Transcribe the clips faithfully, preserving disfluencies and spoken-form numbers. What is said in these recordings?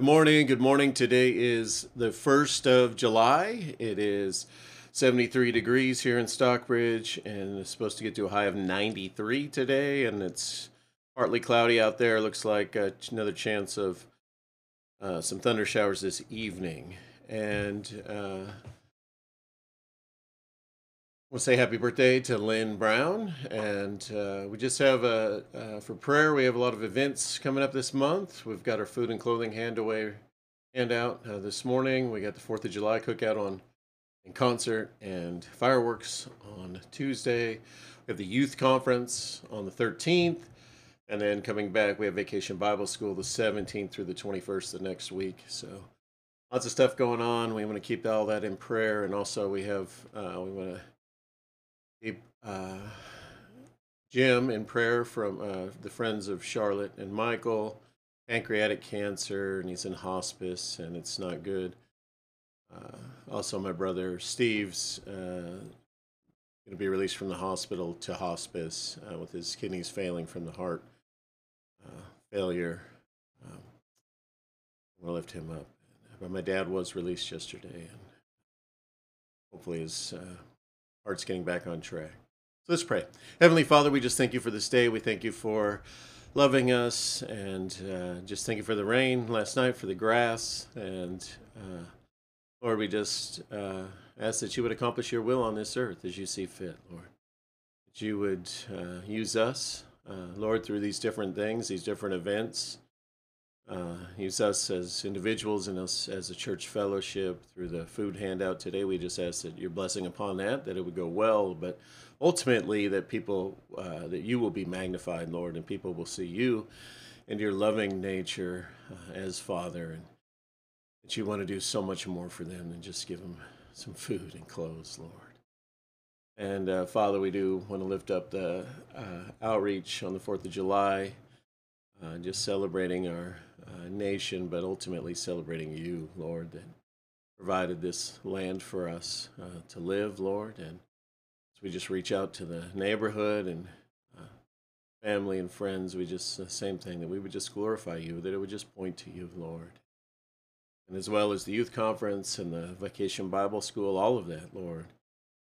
Good morning. Good morning. Today is the first of July. It is seventy-three degrees here in Stockbridge, and it's supposed to get to a high of ninety-three today, and it's partly cloudy out there. Looks like uh, another chance of uh, some thunder showers this evening. And uh, I want to say happy birthday to Lynn Brown. And uh, we just have, a, uh, for prayer, we have a lot of events coming up this month. We've got our food and clothing hand away, handout uh, this morning. We got the fourth of July cookout on and concert and fireworks on Tuesday. We have the youth conference on the thirteenth. And then coming back, we have Vacation Bible School the seventeenth through the twenty-first the next week. So lots of stuff going on. We want to keep all that in prayer. And also we have, uh, we want to keep uh, Jim in prayer from uh, the friends of Charlotte and Michael, pancreatic cancer, and he's in hospice and it's not good. Uh, also, my brother Steve's uh, going to be released from the hospital to hospice uh, with his kidneys failing from the heart uh, failure. Um, I'm going to lift him up. But my dad was released yesterday, and hopefully his uh, heart's getting back on track. So let's pray. Heavenly Father, we just thank you for this day. We thank you for loving us, and uh, just thank you for the rain last night, for the grass, and Uh, Lord, we just uh, ask that you would accomplish your will on this earth as you see fit, Lord. That you would uh, use us, uh, Lord, through these different things, these different events. Uh, use us as individuals and us as a church fellowship through the food handout today. We just ask that your blessing upon that, that it would go well, but ultimately that people, uh, that you will be magnified, Lord, and people will see you and your loving nature uh, as Father, and that you want to do so much more for them than just give them some food and clothes, Lord. And uh, Father, we do want to lift up the uh, outreach on the fourth of July, uh, just celebrating our uh, nation, but ultimately celebrating you, Lord, that provided this land for us uh, to live, Lord. And so we just reach out to the neighborhood and uh, family and friends. We just, the same thing, that we would just glorify you, that it would just point to you, Lord. And as well as the youth conference and the Vacation Bible School, all of that, Lord,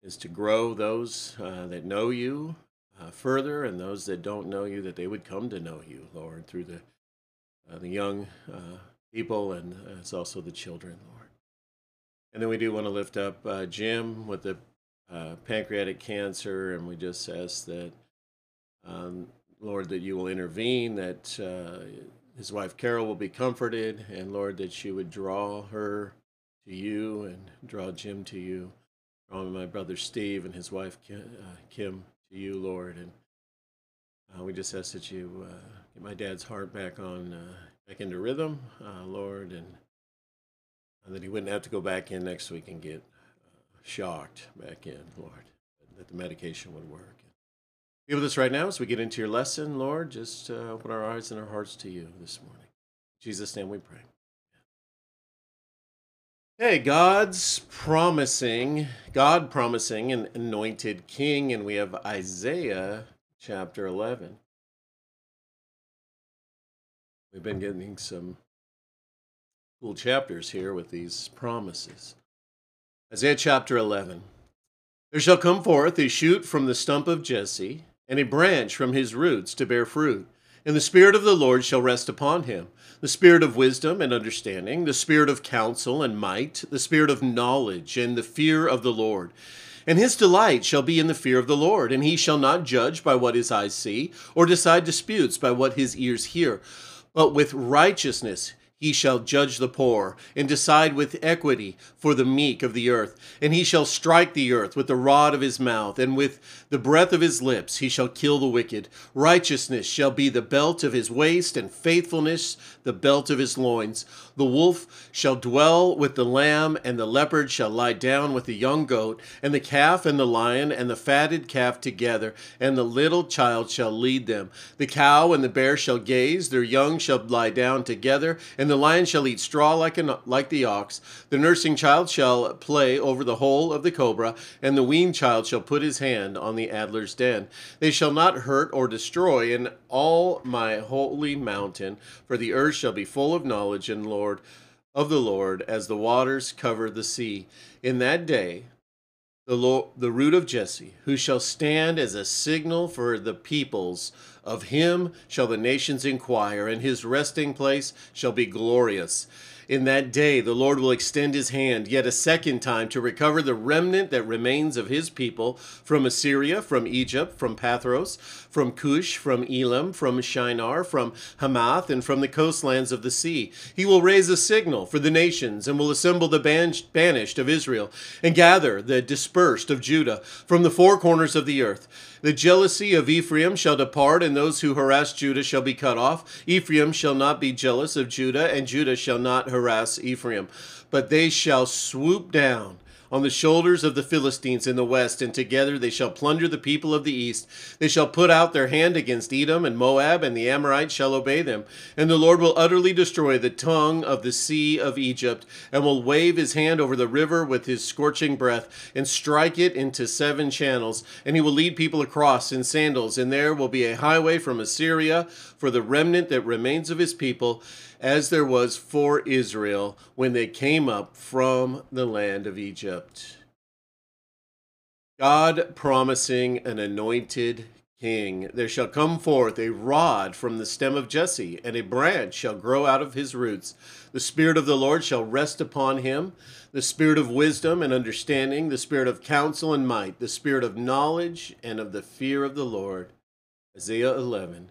is to grow those uh, that know you uh, further, and those that don't know you, that they would come to know you, Lord, through the uh, the young uh, people, and uh, it's also the children, Lord. And then we do want to lift up uh, Jim with the uh, pancreatic cancer, and we just ask that, um, Lord, that you will intervene, that Uh, His wife Carol will be comforted, and Lord, that you would draw her to you and draw Jim to you, draw my brother Steve and his wife Kim to you, Lord. And uh, we just ask that you uh, get my dad's heart back on, uh, back into rhythm, uh, Lord, and uh, that he wouldn't have to go back in next week and get uh, shocked back in, Lord, that the medication would work. Be with us right now as we get into your lesson, Lord. Just uh, open our eyes and our hearts to you this morning. In Jesus' name we pray. Hey, God's promising, God promising an anointed king, and we have Isaiah chapter eleven. We've been getting some cool chapters here with these promises. Isaiah chapter eleven. There shall come forth a shoot from the stump of Jesse, and a branch from his roots to bear fruit. And the Spirit of the Lord shall rest upon him, the Spirit of wisdom and understanding, the Spirit of counsel and might, the Spirit of knowledge and the fear of the Lord. And his delight shall be in the fear of the Lord, and he shall not judge by what his eyes see, or decide disputes by what his ears hear. But with righteousness he shall judge the poor, and decide with equity for the meek of the earth. And he shall strike the earth with the rod of his mouth, and with the breath of his lips he shall kill the wicked. Righteousness shall be the belt of his waist, and faithfulness the belt of his loins. The wolf shall dwell with the lamb, and the leopard shall lie down with the young goat, and the calf and the lion and the fatted calf together, and the little child shall lead them. The cow and the bear shall gaze, their young shall lie down together, and And the lion shall eat straw like, an, like the ox. The nursing child shall play over the hole of the cobra, and the weaned child shall put his hand on the adder's den. They shall not hurt or destroy in all my holy mountain, for the earth shall be full of knowledge and Lord of the Lord, as the waters cover the sea. In that day, the, Lord, the root of Jesse, who shall stand as a signal for the peoples, of him shall the nations inquire, and his resting place shall be glorious. In that day the Lord will extend his hand yet a second time to recover the remnant that remains of his people from Assyria, from Egypt, from Pathros, from Cush, from Elam, from Shinar, from Hamath, and from the coastlands of the sea. He will raise a signal for the nations and will assemble the banished of Israel and gather the dispersed of Judah from the four corners of the earth. The jealousy of Ephraim shall depart, and those who harass Judah shall be cut off. Ephraim shall not be jealous of Judah, and Judah shall not harass Ephraim. But they shall swoop down on the shoulders of the Philistines in the west, and together they shall plunder the people of the east. They shall put out their hand against Edom and Moab, and the Amorites shall obey them. And the Lord will utterly destroy the tongue of the sea of Egypt, and will wave his hand over the river with his scorching breath, and strike it into seven channels. And he will lead people across in sandals, and there will be a highway from Assyria for the remnant that remains of his people, as there was for Israel when they came up from the land of Egypt. God promising an anointed king. There shall come forth a rod from the stem of Jesse, and a branch shall grow out of his roots. The Spirit of the Lord shall rest upon him, the Spirit of wisdom and understanding, the Spirit of counsel and might, the Spirit of knowledge and of the fear of the Lord. Isaiah eleven.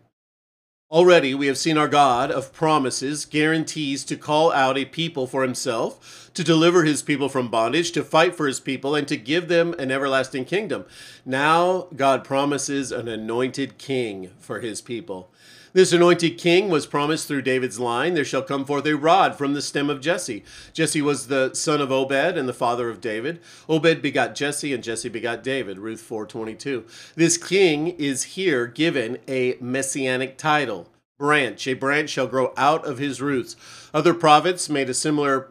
Already we have seen our God of promises, guarantees to call out a people for himself, to deliver his people from bondage, to fight for his people, and to give them an everlasting kingdom. Now God promises an anointed king for his people. This anointed king was promised through David's line. There shall come forth a rod from the stem of Jesse. Jesse was the son of Obed and the father of David. Obed begot Jesse, and Jesse begot David, Ruth four twenty-two. This king is here given a messianic title, branch. A branch shall grow out of his roots. Other prophets made a similar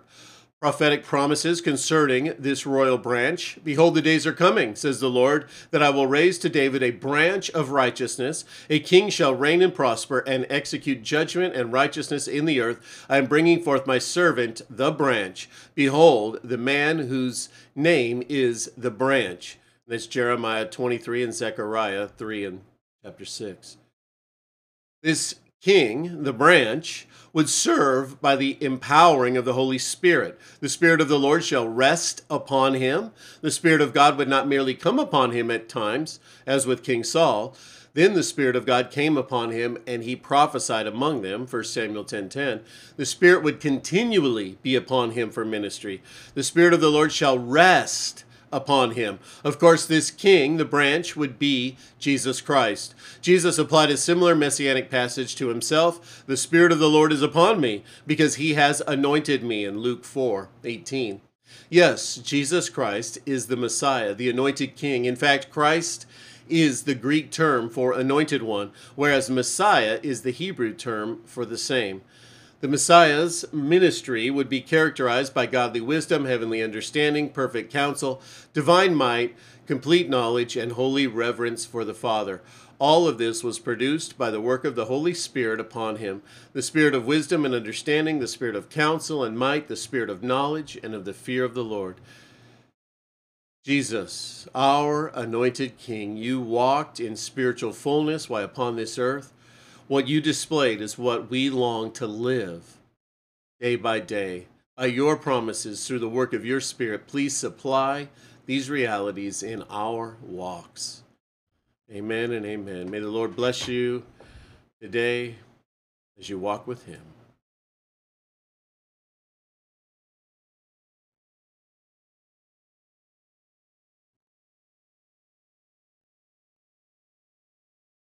prophetic promises concerning this royal branch. Behold, the days are coming, says the Lord, that I will raise to David a branch of righteousness. A king shall reign and prosper and execute judgment and righteousness in the earth. I am bringing forth my servant, the branch. Behold, the man whose name is the branch. That's Jeremiah twenty-three and Zechariah three and chapter six. This king, the branch, would serve by the empowering of the Holy Spirit. The Spirit of the Lord shall rest upon him. The Spirit of God would not merely come upon him at times, as with King Saul. Then the Spirit of God came upon him, and he prophesied among them, First Samuel ten ten. The Spirit would continually be upon him for ministry. The Spirit of the Lord shall rest upon him. Of course, this king, the branch, would be Jesus Christ. Jesus applied a similar messianic passage to himself. The Spirit of the Lord is upon me because he has anointed me in Luke four eighteen. Yes, Jesus Christ is the Messiah, the anointed king. In fact, Christ is the Greek term for anointed one, whereas Messiah is the Hebrew term for the same. The Messiah's ministry would be characterized by godly wisdom, heavenly understanding, perfect counsel, divine might, complete knowledge, and holy reverence for the Father. All of this was produced by the work of the Holy Spirit upon him, the Spirit of wisdom and understanding, the Spirit of counsel and might, the Spirit of knowledge, and of the fear of the Lord. Jesus, our anointed King, you walked in spiritual fullness while upon this earth. What you displayed is what we long to live day by day. By your promises, through the work of your Spirit, please supply these realities in our walks. Amen and amen. May the Lord bless you today as you walk with him.